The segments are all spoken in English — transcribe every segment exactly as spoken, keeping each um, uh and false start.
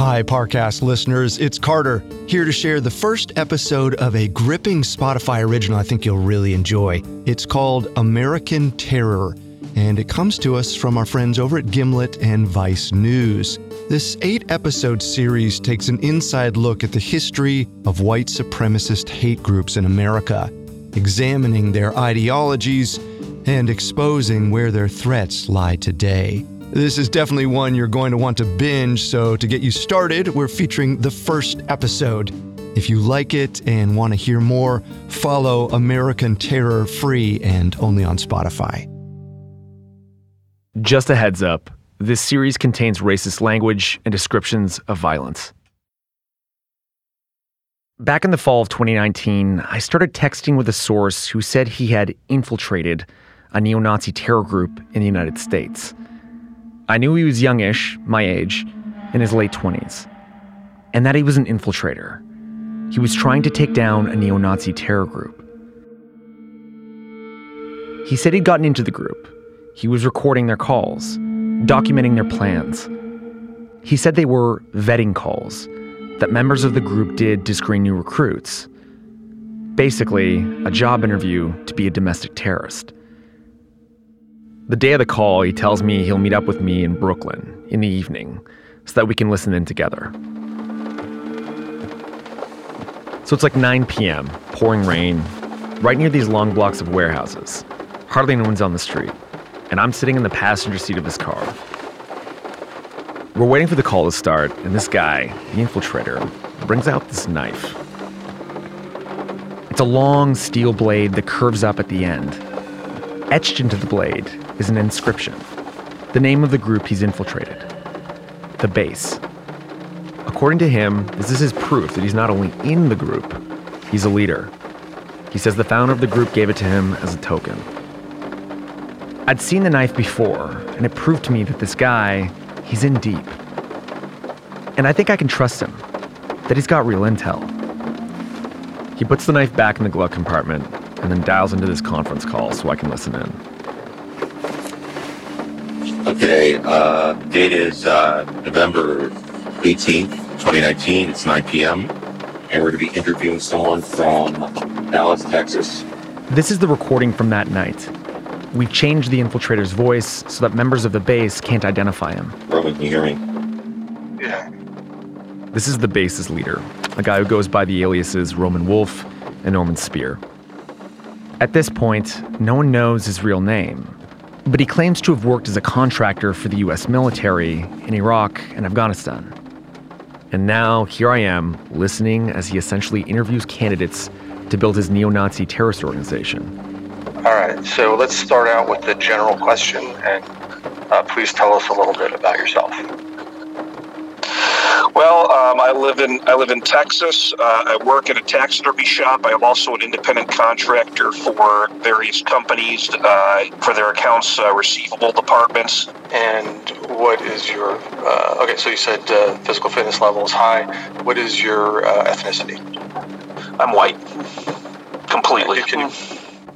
Hi, Parcast listeners. It's Carter, here to share the first episode of a gripping Spotify original I think you'll really enjoy. It's called American Terror, and it comes to us from our friends over at Gimlet and Vice News. This eight-episode series takes an inside look at the history of white supremacist hate groups in America, examining their ideologies and exposing where their threats lie today. This is definitely one you're going to want to binge, so to get you started, we're featuring the first episode. If you like it and want to hear more, follow American Terror free and only on Spotify. Just a heads up, this series contains racist language and descriptions of violence. Back in the fall of twenty nineteen, I started texting with a source who said he had infiltrated a neo-Nazi terror group in the United States. I knew he was youngish, my age, in his late twenties, and that he was an infiltrator. He was trying to take down a neo-Nazi terror group. He said he'd gotten into the group. He was recording their calls, documenting their plans. He said they were vetting calls that members of the group did to screen new recruits. Basically, a job interview to be a domestic terrorist. The day of the call, he tells me he'll meet up with me in Brooklyn in the evening so that we can listen in together. So it's like nine p.m., pouring rain, right near these long blocks of warehouses. Hardly anyone's on the street. And I'm sitting in the passenger seat of his car. We're waiting for the call to start, and this guy, the infiltrator, brings out this knife. It's a long steel blade that curves up at the end. Etched into the blade is an inscription, the name of the group he's infiltrated, the Base. According to him, this is his proof that he's not only in the group, he's a leader. He says the founder of the group gave it to him as a token. I'd seen the knife before, and it proved to me that this guy, he's in deep. And I think I can trust him, that he's got real intel. He puts the knife back in the glove compartment and then dials into this conference call so I can listen in. Okay, uh, date is uh, November eighteenth, twenty nineteen. It's nine p.m. And we're going to be interviewing someone from Dallas, Texas. This is the recording from that night. We've changed the infiltrator's voice so that members of the Base can't identify him. Roman, can you hear me? Yeah. This is the Base's leader, a guy who goes by the aliases Roman Wolf and Norman Spear. At this point, no one knows his real name, but he claims to have worked as a contractor for the U S military in Iraq and Afghanistan. And now, here I am, listening as he essentially interviews candidates to build his neo-Nazi terrorist organization. All right, so let's start out with the general question, and uh, please tell us a little bit about yourself. Well, um, I live in I live in Texas. Uh, I work at a taxidermy shop. I'm also an independent contractor for various companies uh, for their accounts uh, receivable departments. And what is your? Uh, okay, so you said uh, physical fitness level is high. What is your uh, ethnicity? I'm white, completely. Can you,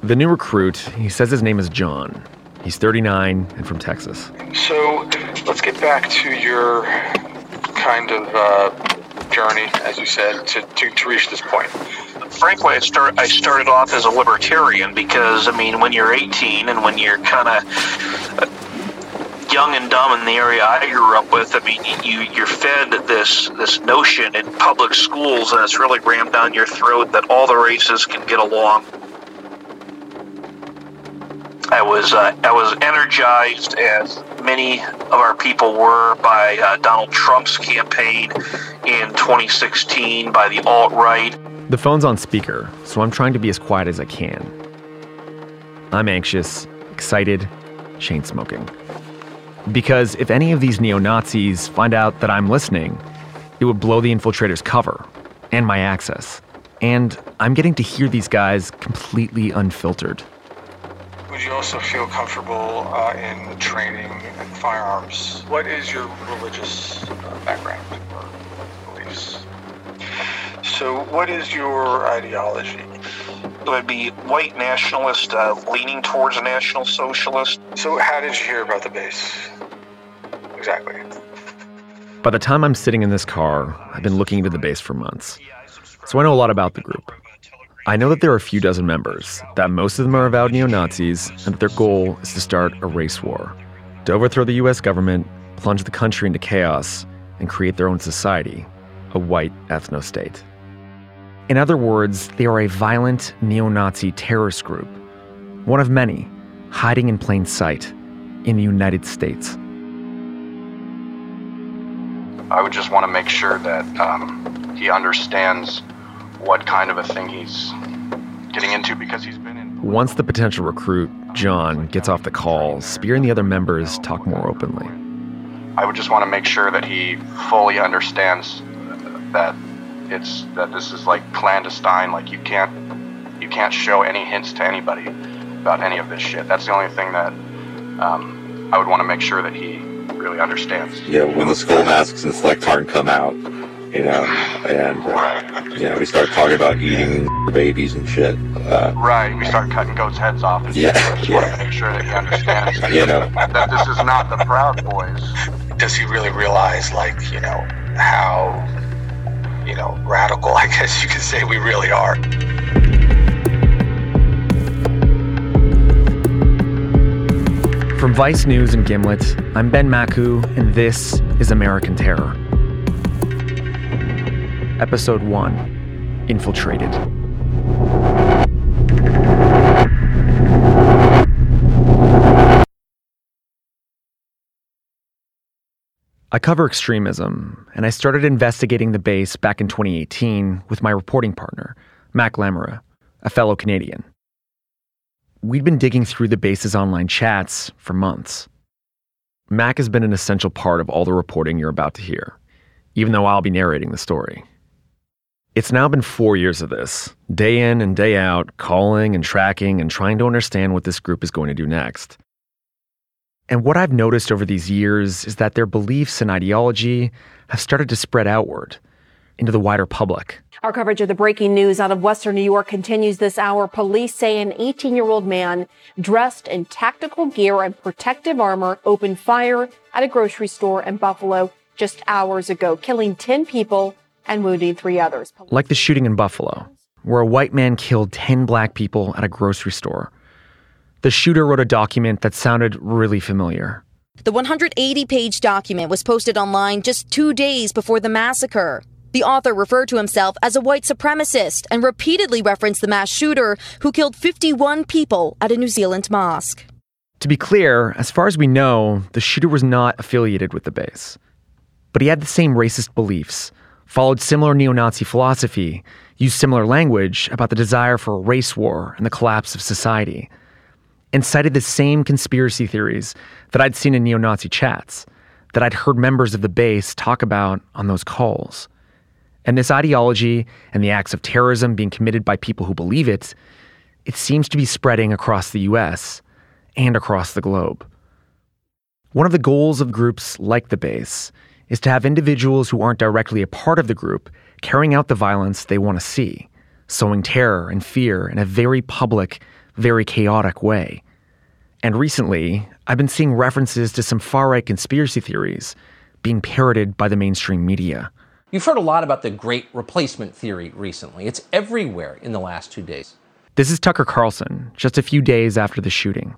The new recruit, he says his name is John. He's thirty-nine and from Texas. So let's get back to your kind of uh, journey, as you said, to, to, to reach this point. Frankly, I, start, I started off as a libertarian because, I mean, when you're eighteen and when you're kind of young and dumb in the area I grew up with, I mean, you, you're fed this, this notion in public schools, and it's really rammed down your throat that all the races can get along. I was uh, I was energized, as many of our people were, by uh, Donald Trump's campaign in twenty sixteen, by the alt-right. The phone's on speaker, so I'm trying to be as quiet as I can. I'm anxious, excited, chain-smoking. Because if any of these neo-Nazis find out that I'm listening, it would blow the infiltrator's cover, and my access. And I'm getting to hear these guys completely unfiltered. Would you also feel comfortable uh, in training in firearms? What is your religious uh, background or beliefs? So what is your ideology? It would be white nationalist, uh, leaning towards national socialist. So how did you hear about the Base? Exactly. By the time I'm sitting in this car, I've been looking into the base for months. So I know a lot about the group. I know that there are a few dozen members, that most of them are avowed neo-Nazis, and that their goal is to start a race war, to overthrow the U S government, plunge the country into chaos, and create their own society, a white ethno-state. In other words, they are a violent neo-Nazi terrorist group, one of many, hiding in plain sight in the United States. I would just want to make sure that um, he understands what kind of a thing he's getting into, because he's been in... Once the potential recruit, John, gets off the call, Spear and the other members talk more openly. I would just want to make sure that he fully understands that it's that this is like clandestine, like you can't you can't show any hints to anybody about any of this shit. That's the only thing that um, I would want to make sure that he really understands. Yeah, when the skull masks and select tarn come out, you know, and, uh, you know, we start talking about eating babies and shit. Uh, right, we start cutting goats' heads off and yeah, shit. I just yeah. want to make sure that he understands you know. that this is not the Proud Boys. Does he really realize, like, you know, how, you know, radical, I guess you could say, we really are? From Vice News and Gimlet, I'm Ben Makuch, and this is American Terror. Episode one, Infiltrated. I cover extremism, and I started investigating the base back in twenty eighteen with my reporting partner, Mack Lamoureux, a fellow Canadian. We'd been digging through the base's online chats for months. Mack has been an essential part of all the reporting you're about to hear, even though I'll be narrating the story. It's now been four years of this, day in and day out, calling and tracking and trying to understand what this group is going to do next. And what I've noticed over these years is that their beliefs and ideology have started to spread outward into the wider public. Our coverage of the breaking news out of Western New York continues this hour. Police say an eighteen-year-old man dressed in tactical gear and protective armor opened fire at a grocery store in Buffalo just hours ago, killing ten people and wounding three others. Like the shooting in Buffalo, where a white man killed ten black people at a grocery store. The shooter wrote a document that sounded really familiar. The one hundred eighty page document was posted online just two days before the massacre. The author referred to himself as a white supremacist and repeatedly referenced the mass shooter who killed fifty-one people at a New Zealand mosque. To be clear, as far as we know, the shooter was not affiliated with the base. But he had the same racist beliefs, followed similar neo-Nazi philosophy, used similar language about the desire for a race war and the collapse of society, and cited the same conspiracy theories that I'd seen in neo-Nazi chats, that I'd heard members of the base talk about on those calls. And this ideology and the acts of terrorism being committed by people who believe it, it seems to be spreading across the U S and across the globe. One of the goals of groups like the base is to have individuals who aren't directly a part of the group carrying out the violence they want to see, sowing terror and fear in a very public, very chaotic way. And recently, I've been seeing references to some far-right conspiracy theories being parroted by the mainstream media. You've heard a lot about the Great Replacement theory recently. It's everywhere in the last two days. This is Tucker Carlson, just a few days after the shooting.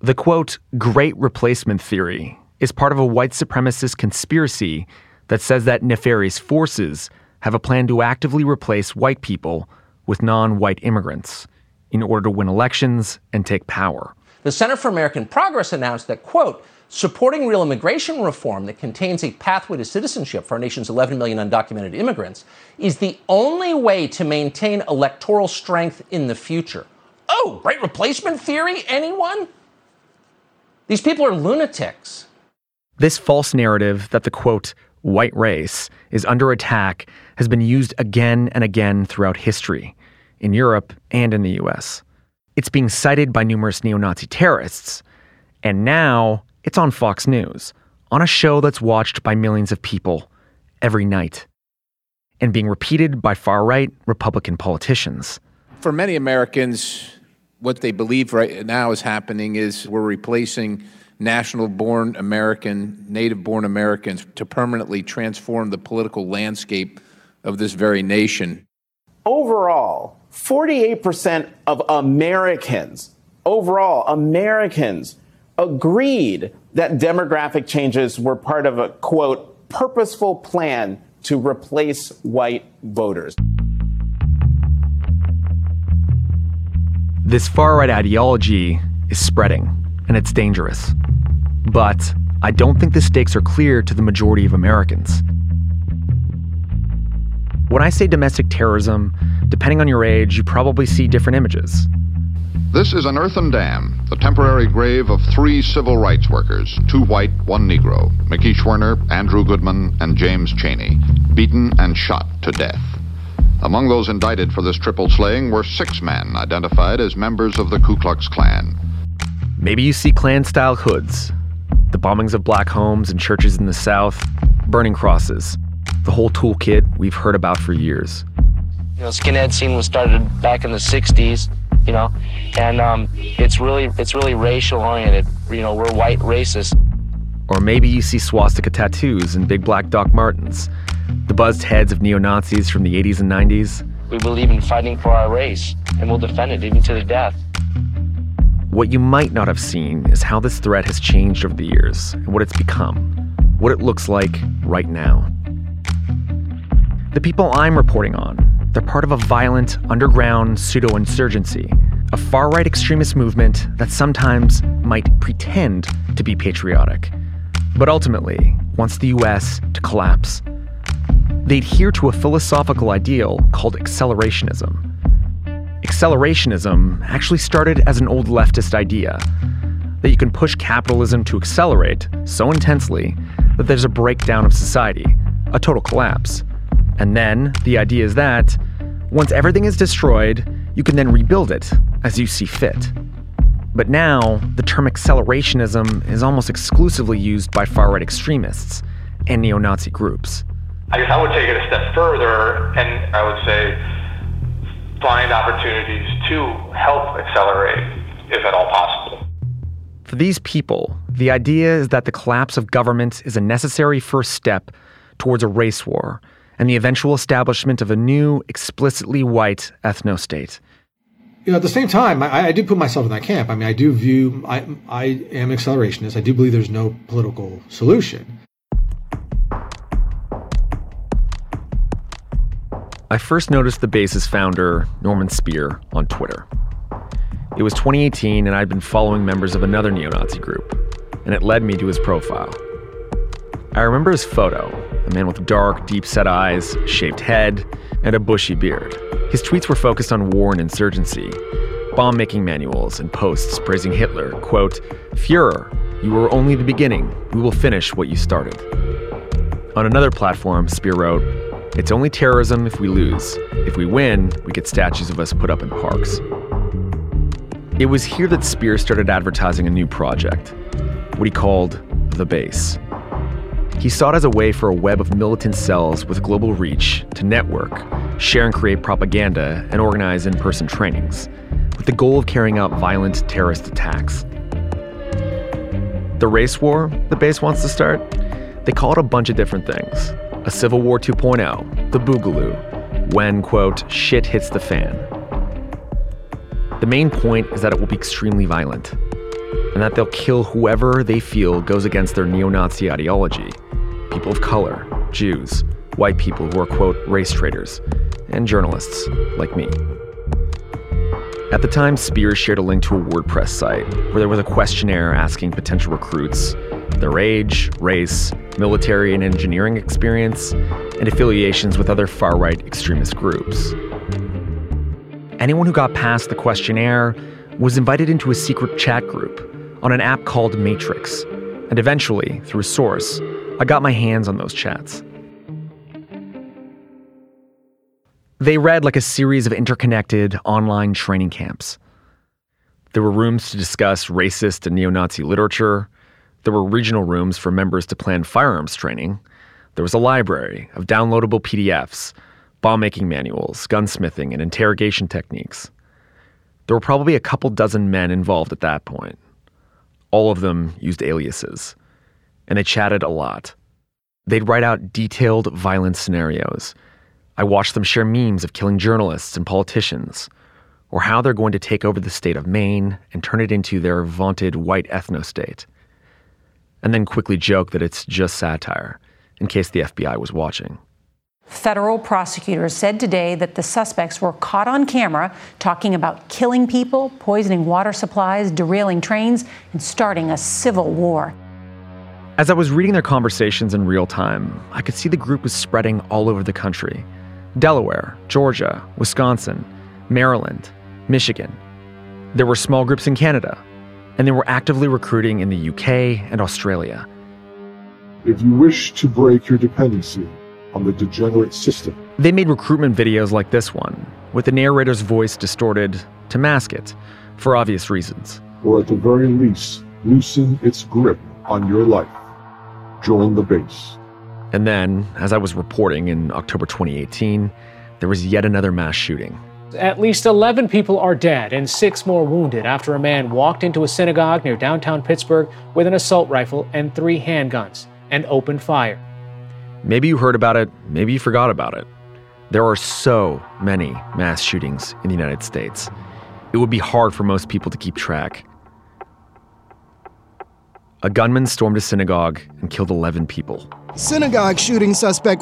The, quote, Great Replacement theory is part of a white supremacist conspiracy that says that nefarious forces have a plan to actively replace white people with non-white immigrants in order to win elections and take power. The Center for American Progress announced that, quote, supporting real immigration reform that contains a pathway to citizenship for our nation's eleven million undocumented immigrants is the only way to maintain electoral strength in the future. Oh, Great Replacement theory, anyone? These people are lunatics. This false narrative that the, quote, white race is under attack has been used again and again throughout history, in Europe and in the U S. It's being cited by numerous neo-Nazi terrorists, and now it's on Fox News, on a show that's watched by millions of people every night, and being repeated by far-right Republican politicians. For many Americans, what they believe right now is happening is we're replacing national-born American, native-born Americans to permanently transform the political landscape of this very nation. Overall, forty-eight percent of Americans, overall Americans, agreed that demographic changes were part of a, quote, purposeful plan to replace white voters. This far-right ideology is spreading, and it's dangerous. But I don't think the stakes are clear to the majority of Americans. When I say domestic terrorism, depending on your age, you probably see different images. This is an earthen dam, the temporary grave of three civil rights workers, two white, one Negro, Mickey Schwerner, Andrew Goodman, and James Cheney, beaten and shot to death. Among those indicted for this triple slaying were six men identified as members of the Ku Klux Klan. Maybe you see Klan-style hoods, the bombings of black homes and churches in the South, burning crosses, the whole toolkit we've heard about for years. You know, skinhead scene was started back in the sixties. You know, and um, it's really it's really racial oriented. You know, we're white racists. Or maybe you see swastika tattoos and big black Doc Martens, the buzzed heads of neo-Nazis from the eighties and nineties. We believe in fighting for our race, and we'll defend it even to the death. What you might not have seen is how this threat has changed over the years and what it's become, what it looks like right now. The people I'm reporting on, they're part of a violent, underground pseudo-insurgency, a far-right extremist movement that sometimes might pretend to be patriotic, but ultimately wants the U S to collapse. They adhere to a philosophical ideal called accelerationism. Accelerationism actually started as an old leftist idea that you can push capitalism to accelerate so intensely that there's a breakdown of society, a total collapse. And then the idea is that once everything is destroyed, you can then rebuild it as you see fit. But now the term accelerationism is almost exclusively used by far-right extremists and neo-Nazi groups. I guess I would take it a step further, and I would say find opportunities to help accelerate, if at all possible. For these people, the idea is that the collapse of government is a necessary first step towards a race war and the eventual establishment of a new, explicitly white ethno-state. You know, at the same time, I, I do put myself in that camp. I mean, I do view, I, I am accelerationist. I do believe there's no political solution. I first noticed the Base's founder, Norman Spear, on Twitter. It was twenty eighteen, and I'd been following members of another neo-Nazi group, and it led me to his profile. I remember his photo, a man with dark, deep-set eyes, shaved head, and a bushy beard. His tweets were focused on war and insurgency, bomb-making manuals and posts praising Hitler, quote, "Führer, you were only the beginning. We will finish what you started." On another platform, Speer wrote, "It's only terrorism if we lose. If we win, we get statues of us put up in parks." It was here that Speer started advertising a new project, what he called the Base. He saw it as a way for a web of militant cells with global reach to network, share and create propaganda, and organize in-person trainings, with the goal of carrying out violent terrorist attacks. The race war the Base wants to start? They call it a bunch of different things. A Civil War two point oh, the Boogaloo, when, quote, "shit hits the fan." The main point is that it will be extremely violent, and that they'll kill whoever they feel goes against their neo-Nazi ideology. People of color, Jews, white people who are, quote, race traitors, and journalists like me. At the time, Spears shared a link to a WordPress site where there was a questionnaire asking potential recruits their age, race, military and engineering experience, and affiliations with other far-right extremist groups. Anyone who got past the questionnaire was invited into a secret chat group on an app called Matrix, and eventually, through a source, I got my hands on those chats. They read like a series of interconnected online training camps. There were rooms to discuss racist and neo-Nazi literature. There were regional rooms for members to plan firearms training. There was a library of downloadable P D Fs, bomb-making manuals, gunsmithing, and interrogation techniques. There were probably a couple dozen men involved at that point. All of them used aliases, and they chatted a lot. They'd write out detailed violent scenarios. I watched them share memes of killing journalists and politicians, or how they're going to take over the state of Maine and turn it into their vaunted white ethno-state, and then quickly joke that it's just satire, in case the F B I was watching. Federal prosecutors said today that the suspects were caught on camera talking about killing people, poisoning water supplies, derailing trains, and starting a civil war. As I was reading their conversations in real time, I could see the group was spreading all over the country. Delaware, Georgia, Wisconsin, Maryland, Michigan. There were small groups in Canada, and they were actively recruiting in the U K and Australia. If you wish to break your dependency on the degenerate system. They made recruitment videos like this one, with the narrator's voice distorted to mask it, for obvious reasons. Or at the very least, loosen its grip on your life. Join the base. And then, as I was reporting in October twenty eighteen, there was yet another mass shooting. At least eleven people are dead and six more wounded after a man walked into a synagogue near downtown Pittsburgh with an assault rifle and three handguns and opened fire. Maybe you heard about it, maybe you forgot about it. There are so many mass shootings in the United States. It would be hard for most people to keep track. A gunman stormed a synagogue and killed eleven people. Synagogue shooting suspect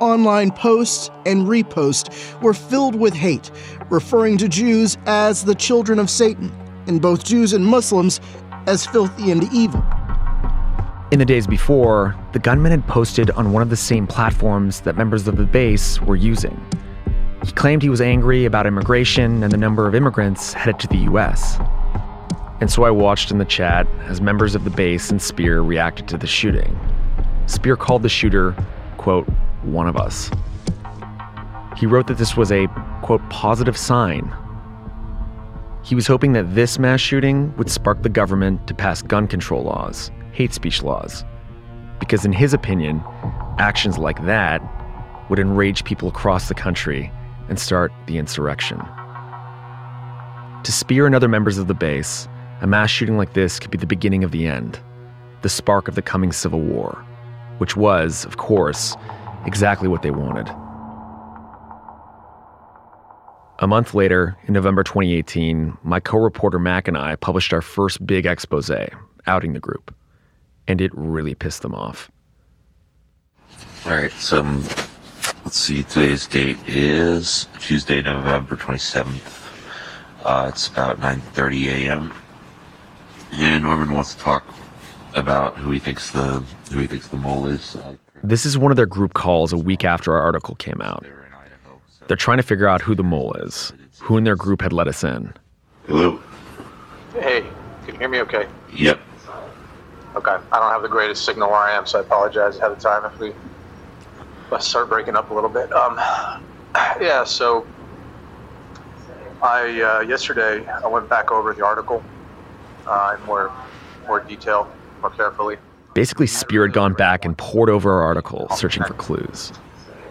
online posts and reposts were filled with hate, referring to Jews as the children of Satan, and both Jews and Muslims as filthy and evil. In the days before, the gunman had posted on one of the same platforms that members of the base were using. He claimed he was angry about immigration and the number of immigrants headed to the U S. And so I watched in the chat as members of the base and Spear reacted to the shooting. Spear called the shooter, quote, one of us. He wrote that this was a, quote, positive sign. He was hoping that this mass shooting would spark the government to pass gun control laws, hate speech laws, because in his opinion, actions like that would enrage people across the country and start the insurrection. To Spear and other members of the base, a mass shooting like this could be the beginning of the end, the spark of the coming civil war, which was, of course, exactly what they wanted. A month later, in November twenty eighteen, my co-reporter Mac and I published our first big expose, outing the group. And it really pissed them off. All right, so um, let's see, today's date is Tuesday, November twenty-seventh. Uh, it's about nine thirty a.m. And Norman wants to talk about who he thinks the who he thinks the mole is. Uh, this is one of their group calls a week after our article came out. They're trying to figure out who the mole is, who in their group had let us in. Hello? Hey, can you hear me okay? Yep. Okay, I don't have the greatest signal where I am, so I apologize ahead of time if we start breaking up a little bit. Um, yeah, so I uh, yesterday I went back over the article uh, in more more detail, more carefully. Basically, Spear had gone back and pored over our article, searching for clues.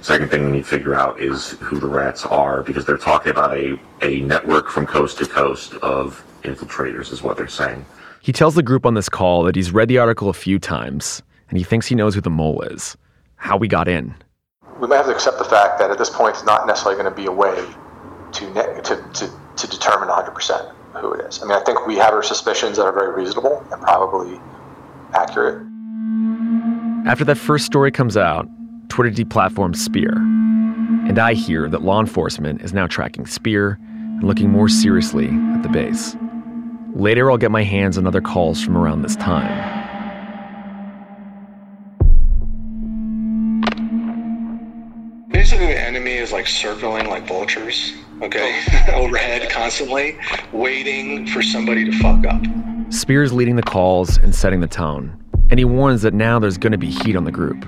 Second thing we need to figure out is who the rats are, because they're talking about a, a network from coast to coast of infiltrators, is what they're saying. He tells the group on this call that he's read the article a few times, and he thinks he knows who the mole is, how we got in. We might have to accept the fact that at this point it's not necessarily going to be a way to ne- to, to, to determine one hundred percent who it is. I mean, I think we have our suspicions that are very reasonable and probably accurate. After that first story comes out, Twitter deplatforms Spear, and I hear that law enforcement is now tracking Spear and looking more seriously at the base. Later, I'll get my hands on other calls from around this time. Basically, the enemy is like circling like vultures, okay, overhead constantly, waiting for somebody to fuck up. Spear's leading the calls and setting the tone, and he warns that now there's going to be heat on the group.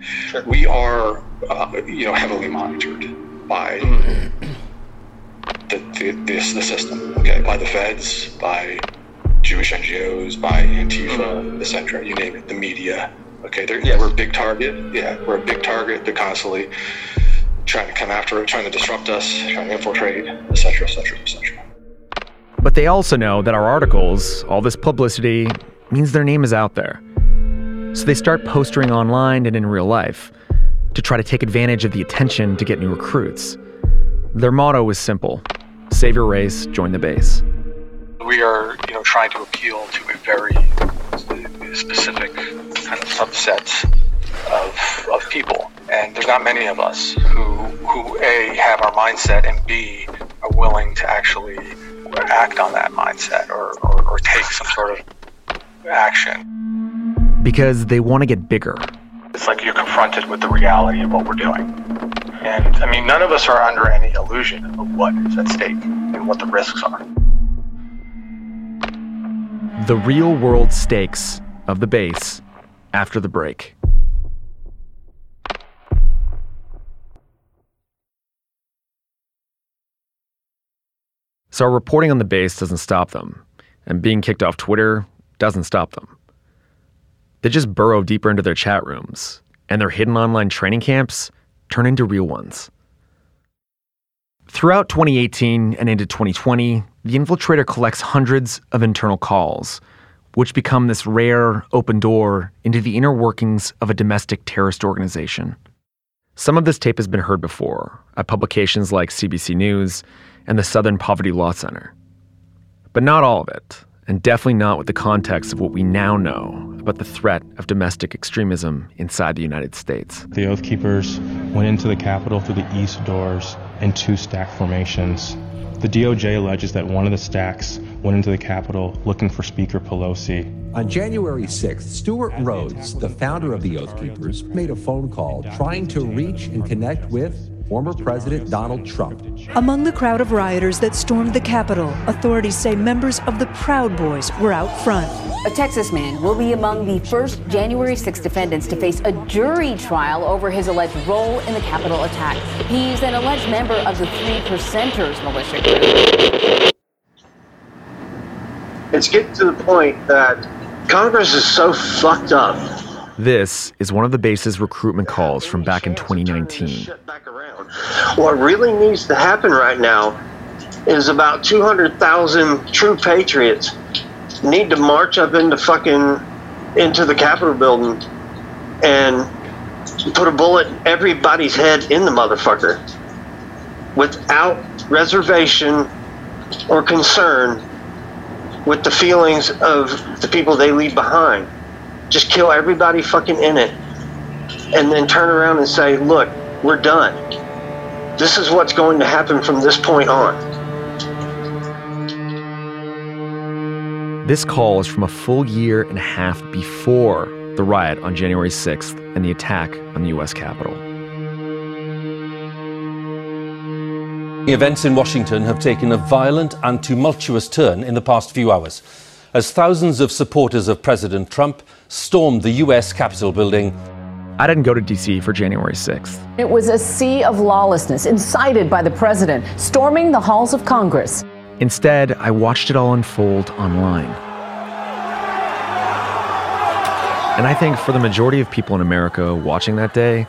Sure. We are, uh, you know, heavily monitored by... The, the, this, the system, okay, by the feds, by Jewish N G Os, by Antifa, et cetera. You name it, the media, okay. Yes. We're a big target. Yeah, we're a big target. They're constantly trying to come after it, trying to disrupt us, trying to infiltrate, et cetera, et cetera, et cetera. But they also know that our articles, all this publicity, means their name is out there. So they start postering online and in real life to try to take advantage of the attention to get new recruits. Their motto is simple: save your race, join the base. We are, you know, trying to appeal to a very specific kind of subset of of people, and there's not many of us who who A, have our mindset, and B, are willing to actually act on that mindset or or, or take some sort of action. Because they want to get bigger. It's like you're confronted with the reality of what we're doing. And I mean, none of us are under any illusion of what is at stake and what the risks are. The real world stakes of the base after the break. So our reporting on the base doesn't stop them, and being kicked off Twitter doesn't stop them. They just burrow deeper into their chat rooms, and their hidden online training camps turn into real ones. Throughout twenty eighteen and into twenty twenty, the infiltrator collects hundreds of internal calls, which become this rare open door into the inner workings of a domestic terrorist organization. Some of this tape has been heard before at publications like C B C News and the Southern Poverty Law Center. But not all of it, and definitely not with the context of what we now know about the threat of domestic extremism inside the United States. The Oath Keepers went into the Capitol through the east doors in two stack formations. The D O J alleges that one of the stacks went into the Capitol looking for Speaker Pelosi. On January sixth, Stuart Rhodes, the founder of the Oath Keepers, made a phone call trying to reach and connect with former President Donald Trump. Among the crowd of rioters that stormed the Capitol, authorities say members of the Proud Boys were out front. A Texas man will be among the first January sixth defendants to face a jury trial over his alleged role in the Capitol attack. He's an alleged member of the Three Percenters militia group. It's getting to the point that Congress is so fucked up. This is one of the base's recruitment calls from back in twenty nineteen. What really needs to happen right now is about two hundred thousand true patriots need to march up into fucking, into the Capitol building and put a bullet in everybody's head in the motherfucker without reservation or concern with the feelings of the people they leave behind. Just kill everybody fucking in it, and then turn around and say, look, we're done. This is what's going to happen from this point on. This call is from a full year and a half before the riot on January sixth and the attack on the U S Capitol. Events in Washington have taken a violent and tumultuous turn in the past few hours, as thousands of supporters of President Trump stormed the U S Capitol building. I didn't go to D C for January sixth. It was a sea of lawlessness incited by the president, storming the halls of Congress. Instead, I watched it all unfold online. And I think for the majority of people in America watching that day,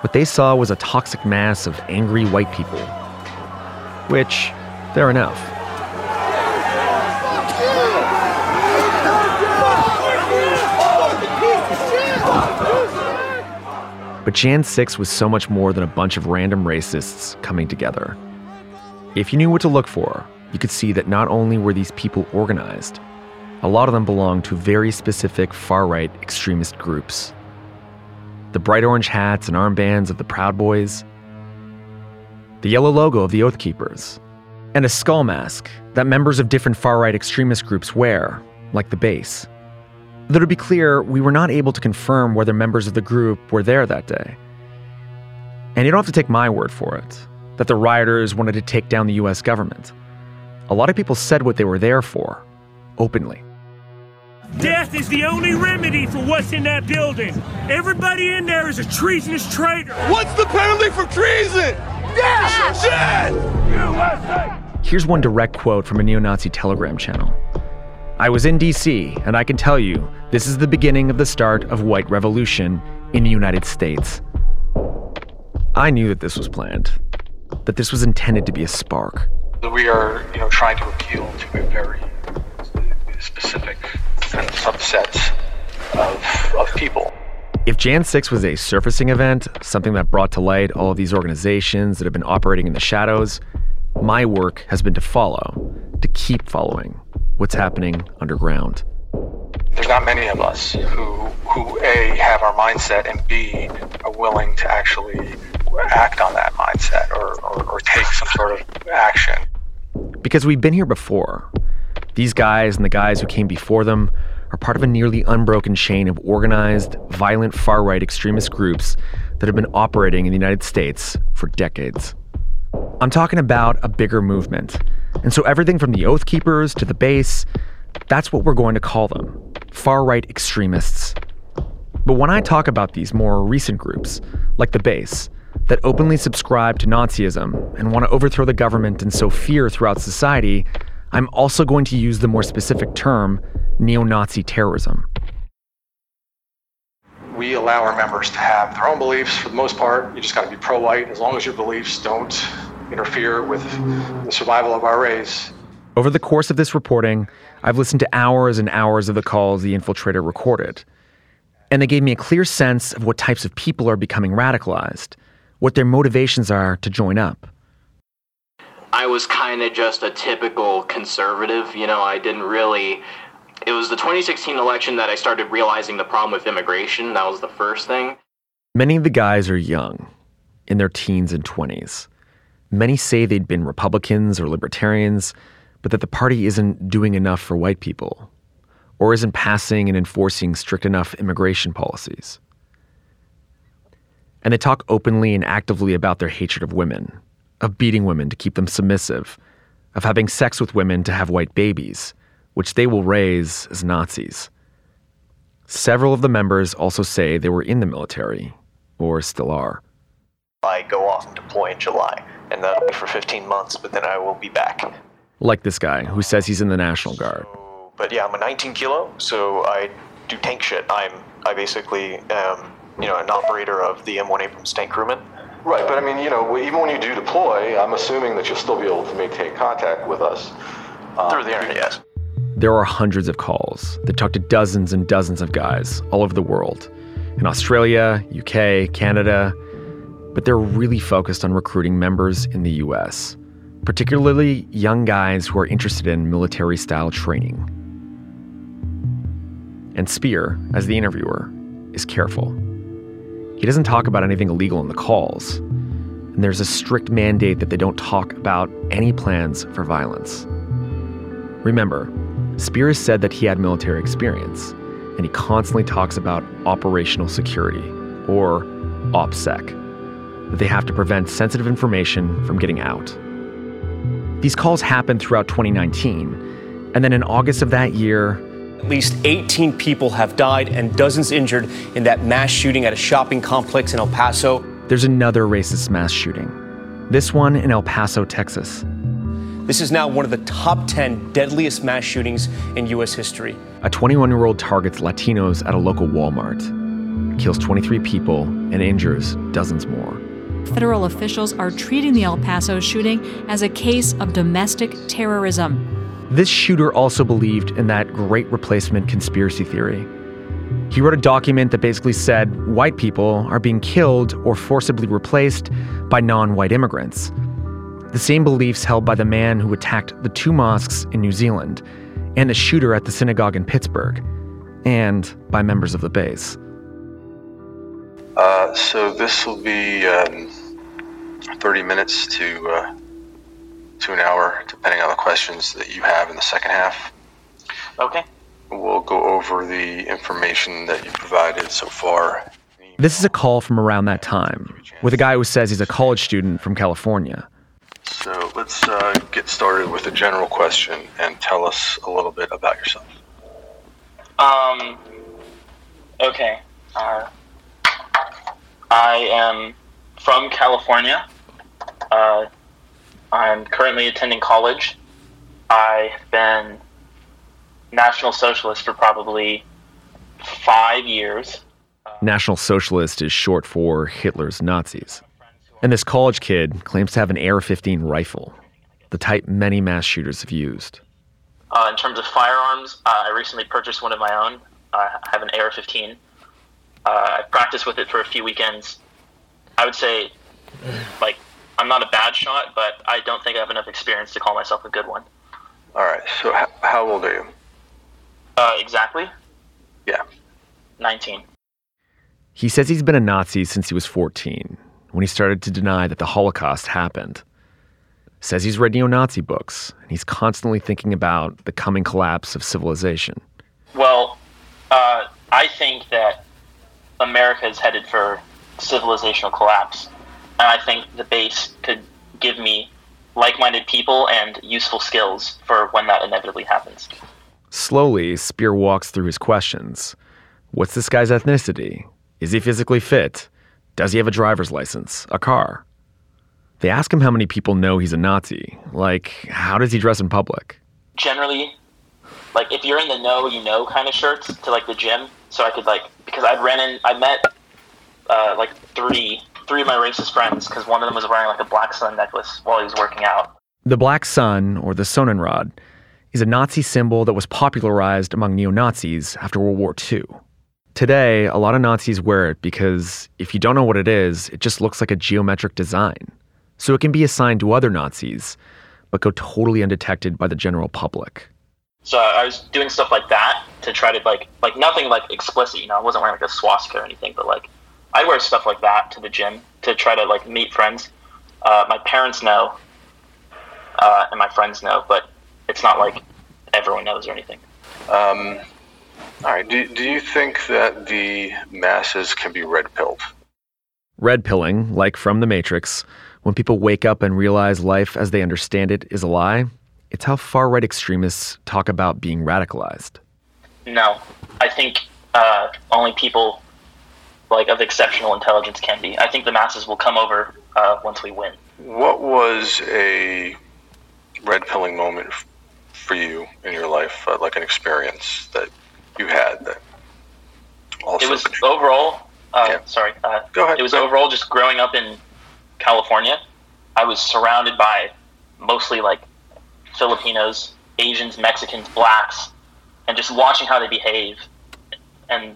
what they saw was a toxic mass of angry white people, which, fair enough. But January sixth was so much more than a bunch of random racists coming together. If you knew what to look for, you could see that not only were these people organized, a lot of them belonged to very specific far-right extremist groups. The bright orange hats and armbands of the Proud Boys, the yellow logo of the Oath Keepers, and a skull mask that members of different far-right extremist groups wear, like the Base. Though to be clear, we were not able to confirm whether members of the group were there that day. And you don't have to take my word for it, that the rioters wanted to take down the U S government. A lot of people said what they were there for, openly. Death is the only remedy for what's in that building. Everybody in there is a treasonous traitor. What's the penalty for treason? Death! Death! U S A! Here's one direct quote from a neo-Nazi Telegram channel. I was in D C, and I can tell you, this is the beginning of the start of white revolution in the United States. I knew that this was planned, that this was intended to be a spark. we are, you know, trying to appeal to a very specific kind of subset of, of people. If January sixth was a surfacing event, something that brought to light all of these organizations that have been operating in the shadows, my work has been to follow, to keep following what's happening underground. There's not many of us who, who A, have our mindset, and B, are willing to actually act on that mindset or, or, or take some sort of action. Because we've been here before. These guys and the guys who came before them are part of a nearly unbroken chain of organized, violent, far-right extremist groups that have been operating in the United States for decades. I'm talking about a bigger movement. And so everything from the Oath Keepers to the Base, that's what we're going to call them, far-right extremists. But when I talk about these more recent groups, like the Base, that openly subscribe to Nazism and want to overthrow the government and sow fear throughout society, I'm also going to use the more specific term, neo-Nazi terrorism. We allow our members to have their own beliefs for the most part. You just got to be pro-white as long as your beliefs don't interfere with the survival of our race. Over the course of this reporting, I've listened to hours and hours of the calls the infiltrator recorded. And they gave me a clear sense of what types of people are becoming radicalized, what their motivations are to join up. I was kind of just a typical conservative. You know, I didn't really... It was the twenty sixteen election that I started realizing the problem with immigration. That was the first thing. Many of the guys are young, in their teens and twenties. Many say they'd been Republicans or libertarians, but that the party isn't doing enough for white people, or isn't passing and enforcing strict enough immigration policies. And they talk openly and actively about their hatred of women, of beating women to keep them submissive, of having sex with women to have white babies, which they will raise as Nazis. Several of the members also say they were in the military, or still are. I go off and deploy in July, and that'll be for fifteen months, but then I will be back. Like this guy, who says he's in the National Guard. So, but yeah, I'm a nineteen kilo, so I do tank shit. I'm I basically am, you know, an operator of the M one Abrams tank crewman. Right, but I mean, you know, even when you do deploy, I'm assuming that you'll still be able to maintain contact with us. Um, Through the internet, yes. There are hundreds of calls that talk to dozens and dozens of guys all over the world, in Australia, U K, Canada, but they're really focused on recruiting members in the U S, particularly young guys who are interested in military-style training. And Spear, as the interviewer, is careful. He doesn't talk about anything illegal in the calls, and there's a strict mandate that they don't talk about any plans for violence. Remember, Spear has said that he had military experience, and he constantly talks about operational security, or OPSEC, that they have to prevent sensitive information from getting out. These calls happened throughout twenty nineteen, and then in August of that year, at least eighteen people have died and dozens injured in that mass shooting at a shopping complex in El Paso. There's another racist mass shooting, this one in El Paso, Texas. This is now one of the top ten deadliest mass shootings in U S history. A twenty-one-year-old targets Latinos at a local Walmart, kills twenty-three people, and injures dozens more. Federal officials are treating the El Paso shooting as a case of domestic terrorism. This shooter also believed in that great replacement conspiracy theory. He wrote a document that basically said white people are being killed or forcibly replaced by non-white immigrants. The same beliefs held by the man who attacked the two mosques in New Zealand and the shooter at the synagogue in Pittsburgh, and by members of the base. Uh, so this will be um, thirty minutes to uh, to an hour, depending on the questions that you have in the second half. Okay. We'll go over the information that you provided so far. This is a call from around that time, with a guy who says he's a college student from California. So let's uh, get started with a general question and tell us a little bit about yourself. Um, okay. Uh, I am from California. Uh, I'm currently attending college. I've been National Socialist for probably five years. National Socialist is short for Hitler's Nazis. And this college kid claims to have an A R fifteen rifle, the type many mass shooters have used. Uh, in terms of firearms, uh, I recently purchased one of my own. Uh, I have an A R fifteen. Uh, I practiced with it for a few weekends. I would say, like, I'm not a bad shot, but I don't think I have enough experience to call myself a good one. All right. So h- how old are you? Uh, exactly. Yeah. nineteen. He says he's been a Nazi since he was fourteen, when he started to deny that the Holocaust happened. Says he's read neo-Nazi books, and he's constantly thinking about the coming collapse of civilization. Well, uh, I think that America is headed for civilizational collapse. And I think the base could give me like-minded people and useful skills for when that inevitably happens. Slowly, Spear walks through his questions. What's this guy's ethnicity? Is he physically fit? Does he have a driver's license? A car? They ask him how many people know he's a Nazi. Like, how does he dress in public? Generally, like, if you're in the know, you know kind of shirts to, like, the gym. So I could, like, because I'd ran in, I met, uh, like, three... three of my racist friends, because one of them was wearing like a Black Sun necklace while he was working out. The Black Sun, or the Sonnenrad, is a Nazi symbol that was popularized among neo-Nazis after World War Two. Today, a lot of Nazis wear it because if you don't know what it is, it just looks like a geometric design. So it can be assigned to other Nazis, but go totally undetected by the general public. So I was doing stuff like that to try to like, like nothing like explicit, you know, I wasn't wearing like a swastika or anything, but like, I wear stuff like that to the gym to try to, like, meet friends. Uh, my parents know, uh, and my friends know, but it's not like everyone knows or anything. Um, all right. Do, do you think that the masses can be red-pilled? Red-pilling, like from the Matrix, when people wake up and realize life as they understand it is a lie, it's how far-right extremists talk about being radicalized. No. I think uh, only people... like of exceptional intelligence can be. I think the masses will come over uh, once we win. What was a red-pilling moment f- for you in your life, uh, like an experience that you had? That also it was contributed? overall, uh, yeah. sorry, uh, Go ahead. It was Go ahead. overall just growing up in California. I was surrounded by mostly like Filipinos, Asians, Mexicans, blacks, and just watching how they behave and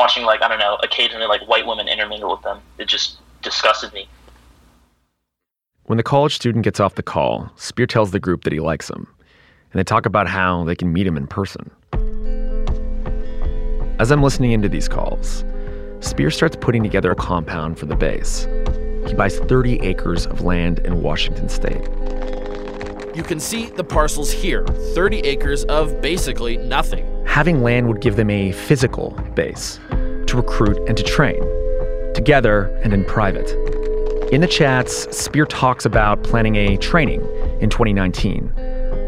watching, like, I don't know, occasionally, like, white women intermingle with them. It just disgusted me. When the college student gets off the call, Spear tells the group that he likes him, and they talk about how they can meet him in person. As I'm listening into these calls, Spear starts putting together a compound for the base. He buys thirty acres of land in Washington state. You can see the parcels here, thirty acres of basically nothing. Having land would give them a physical base to recruit and to train, together and in private. In the chats, Spear talks about planning a training in twenty nineteen,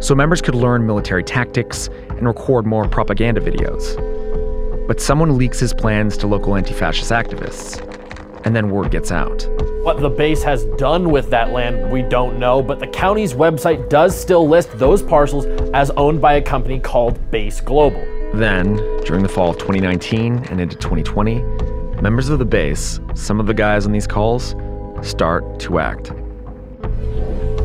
so members could learn military tactics and record more propaganda videos. But someone leaks his plans to local anti-fascist activists, and then word gets out. What the base has done with that land, we don't know, but the county's website does still list those parcels as owned by a company called Base Global. Then, during the fall of twenty nineteen and into twenty twenty, members of the base, some of the guys on these calls, start to act.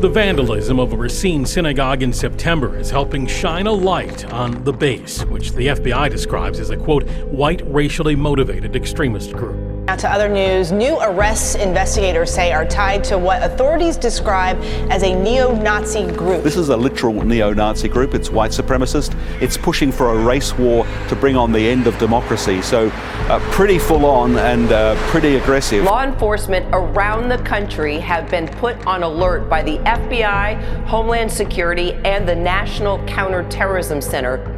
The vandalism of a Racine synagogue in September is helping shine a light on the base, which the F B I describes as a, quote, white racially motivated extremist group. Now to other news, new arrests investigators say are tied to what authorities describe as a neo-Nazi group. This is a literal neo-Nazi group. It's white supremacist. It's pushing for a race war to bring on the end of democracy. So uh, pretty full on and uh, pretty aggressive. Law enforcement around the country have been put on alert by the F B I, Homeland Security, and the National Counterterrorism Center.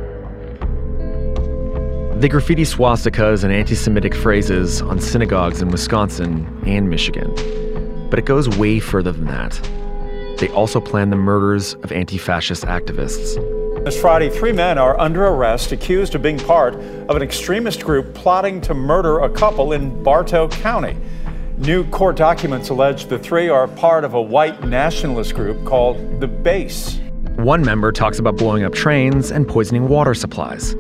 They graffiti swastikas and anti-Semitic phrases on synagogues in Wisconsin and Michigan. But it goes way further than that. They also plan the murders of anti-fascist activists. This Friday, three men are under arrest, accused of being part of an extremist group plotting to murder a couple in Bartow County. New court documents allege the three are part of a white nationalist group called The Base. One member talks about blowing up trains and poisoning water supplies.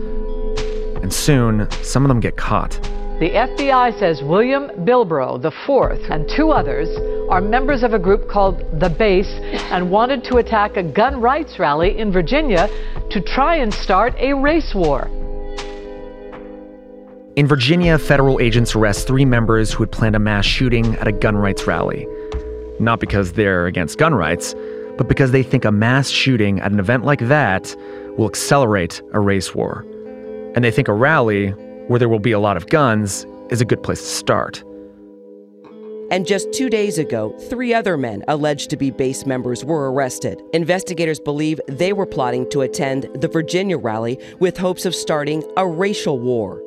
And soon, some of them get caught. The F B I says William Bilbrow the fourth and two others are members of a group called The Base and wanted to attack a gun rights rally in Virginia to try and start a race war. In Virginia, federal agents arrest three members who had planned a mass shooting at a gun rights rally. Not because they're against gun rights, but because they think a mass shooting at an event like that will accelerate a race war. And they think a rally, where there will be a lot of guns, is a good place to start. And just two days ago, three other men alleged to be Base members were arrested. Investigators believe they were plotting to attend the Virginia rally with hopes of starting a racial war.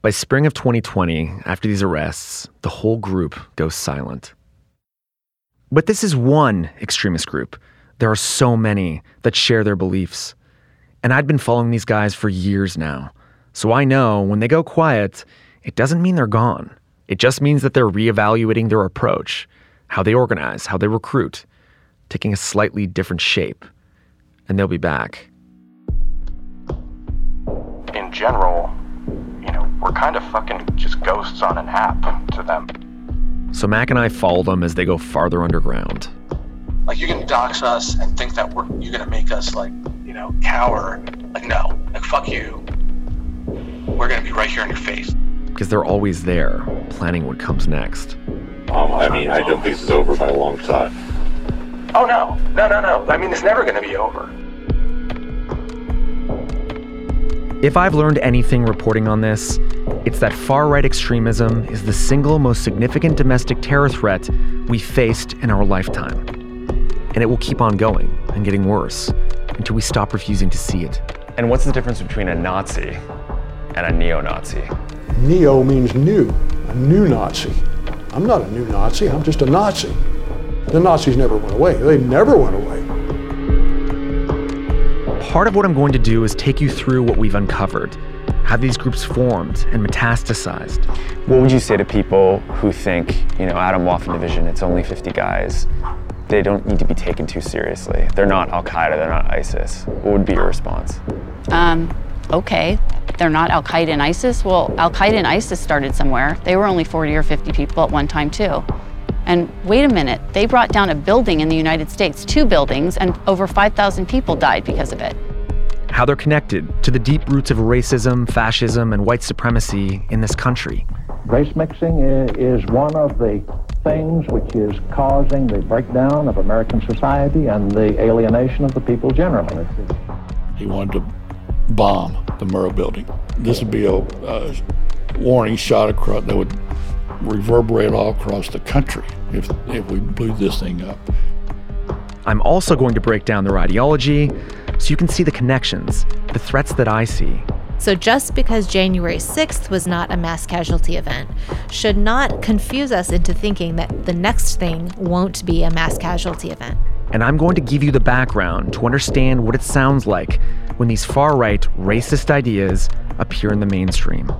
By spring of twenty twenty, after these arrests, the whole group goes silent. But this is one extremist group. There are so many that share their beliefs. And I'd been following these guys for years now. So I know when they go quiet, it doesn't mean they're gone. It just means that they're reevaluating their approach, how they organize, how they recruit, taking a slightly different shape. And they'll be back. In general, you know, we're kind of fucking just ghosts on an app to them. So Mac and I follow them as they go farther underground. Like, you can dox us and think that we're, you're going to make us, like, you know, cower. Like, no. Like, fuck you. We're going to be right here in your face. Because they're always there, planning what comes next. Um, I mean, I don't think this is over by a long shot. Oh, no. No, no, no. I mean, it's never going to be over. If I've learned anything reporting on this, it's that far-right extremism is the single most significant domestic terror threat we faced in our lifetime. And it will keep on going and getting worse until we stop refusing to see it. And what's the difference between a Nazi and a neo-Nazi? Neo means new, a new Nazi. I'm not a new Nazi, I'm just a Nazi. The Nazis never went away, they never went away. Part of what I'm going to do is take you through what we've uncovered, how these groups formed and metastasized. What would you say to people who think, you know, Adam Waffen Division, it's only fifty guys, they don't need to be taken too seriously. They're not Al-Qaeda, they're not ISIS. What would be your response? Um, okay, they're not Al-Qaeda and ISIS? Well, Al-Qaeda and ISIS started somewhere. They were only forty or fifty people at one time too. And wait a minute, they brought down a building in the United States, two buildings, and over five thousand people died because of it. How they're connected to the deep roots of racism, fascism, and white supremacy in this country. Race mixing is one of the things which is causing the breakdown of American society and the alienation of the people generally. He wanted to bomb the Murrah building. This would be a uh, warning shot across that would reverberate all across the country if, if we blew this thing up. I'm also going to break down their ideology so you can see the connections, the threats that I see. So just because January sixth was not a mass casualty event should not confuse us into thinking that the next thing won't be a mass casualty event. And I'm going to give you the background to understand what it sounds like when these far-right racist ideas appear in the mainstream.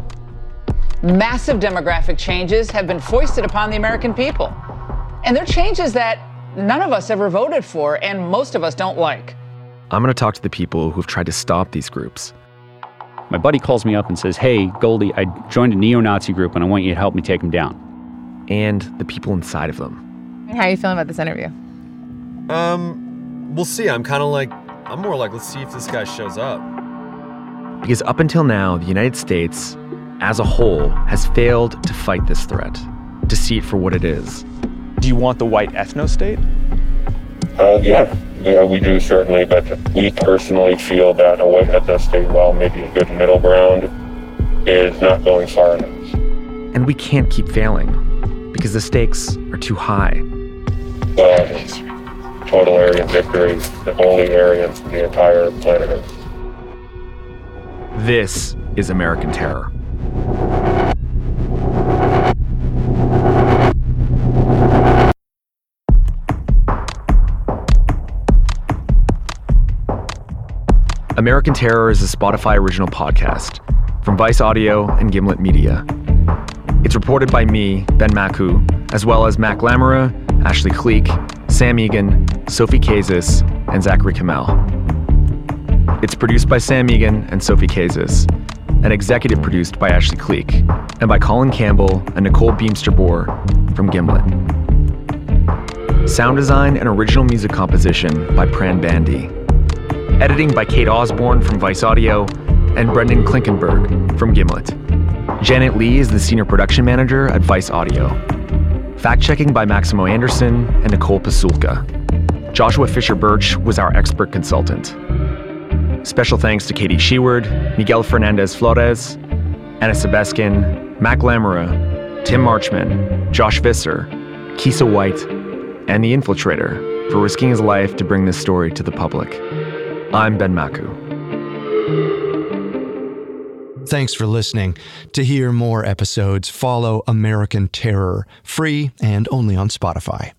Massive demographic changes have been foisted upon the American people. And they're changes that none of us ever voted for and most of us don't like. I'm going to talk to the people who've tried to stop these groups. My buddy calls me up and says, hey, Goldie, I joined a neo-Nazi group and I want you to help me take them down. And the people inside of them. How are you feeling about this interview? Um, we'll see. I'm kind of like, I'm more like, let's see if this guy shows up. Because up until now, the United States, as a whole, has failed to fight this threat, to see it for what it is. Do you want the white ethno-state? Uh, yeah. Yeah, we do certainly, but we personally feel that a white ethno-state, while maybe a good middle ground, is not going far enough. And we can't keep failing, because the stakes are too high. Uh, total Aryan victory, the only Aryans in the entire planet Earth. This is American Terror. American Terror is a Spotify original podcast from Vice Audio and Gimlet Media. It's reported by me, Ben Makuch, as well as Mack Lamoureux, Ashley Cleek, Sam Egan, Sophie Kazis, and Zachary Kamel. It's produced by Sam Egan and Sophie Kazis, and executive produced by Ashley Cleek. and by Colin Campbell and Nicole Beamster-Boer from Gimlet. Sound design and original music composition by Pran Bandy. Editing by Kate Osborne from Vice Audio and Brendan Klinkenberg from Gimlet. Janet Lee is the senior production manager at Vice Audio. Fact-checking by Maximo Anderson and Nicole Pasulka. Joshua Fisher-Birch was our expert consultant. Special thanks to Katie Sheward, Miguel Fernandez-Flores, Anna Sebeskin, Mack Lamoureux, Tim Marchman, Josh Visser, Kisa White, and The Infiltrator for risking his life to bring this story to the public. I'm Ben Makuch. Thanks for listening. To hear more episodes, follow American Terror, free and only on Spotify.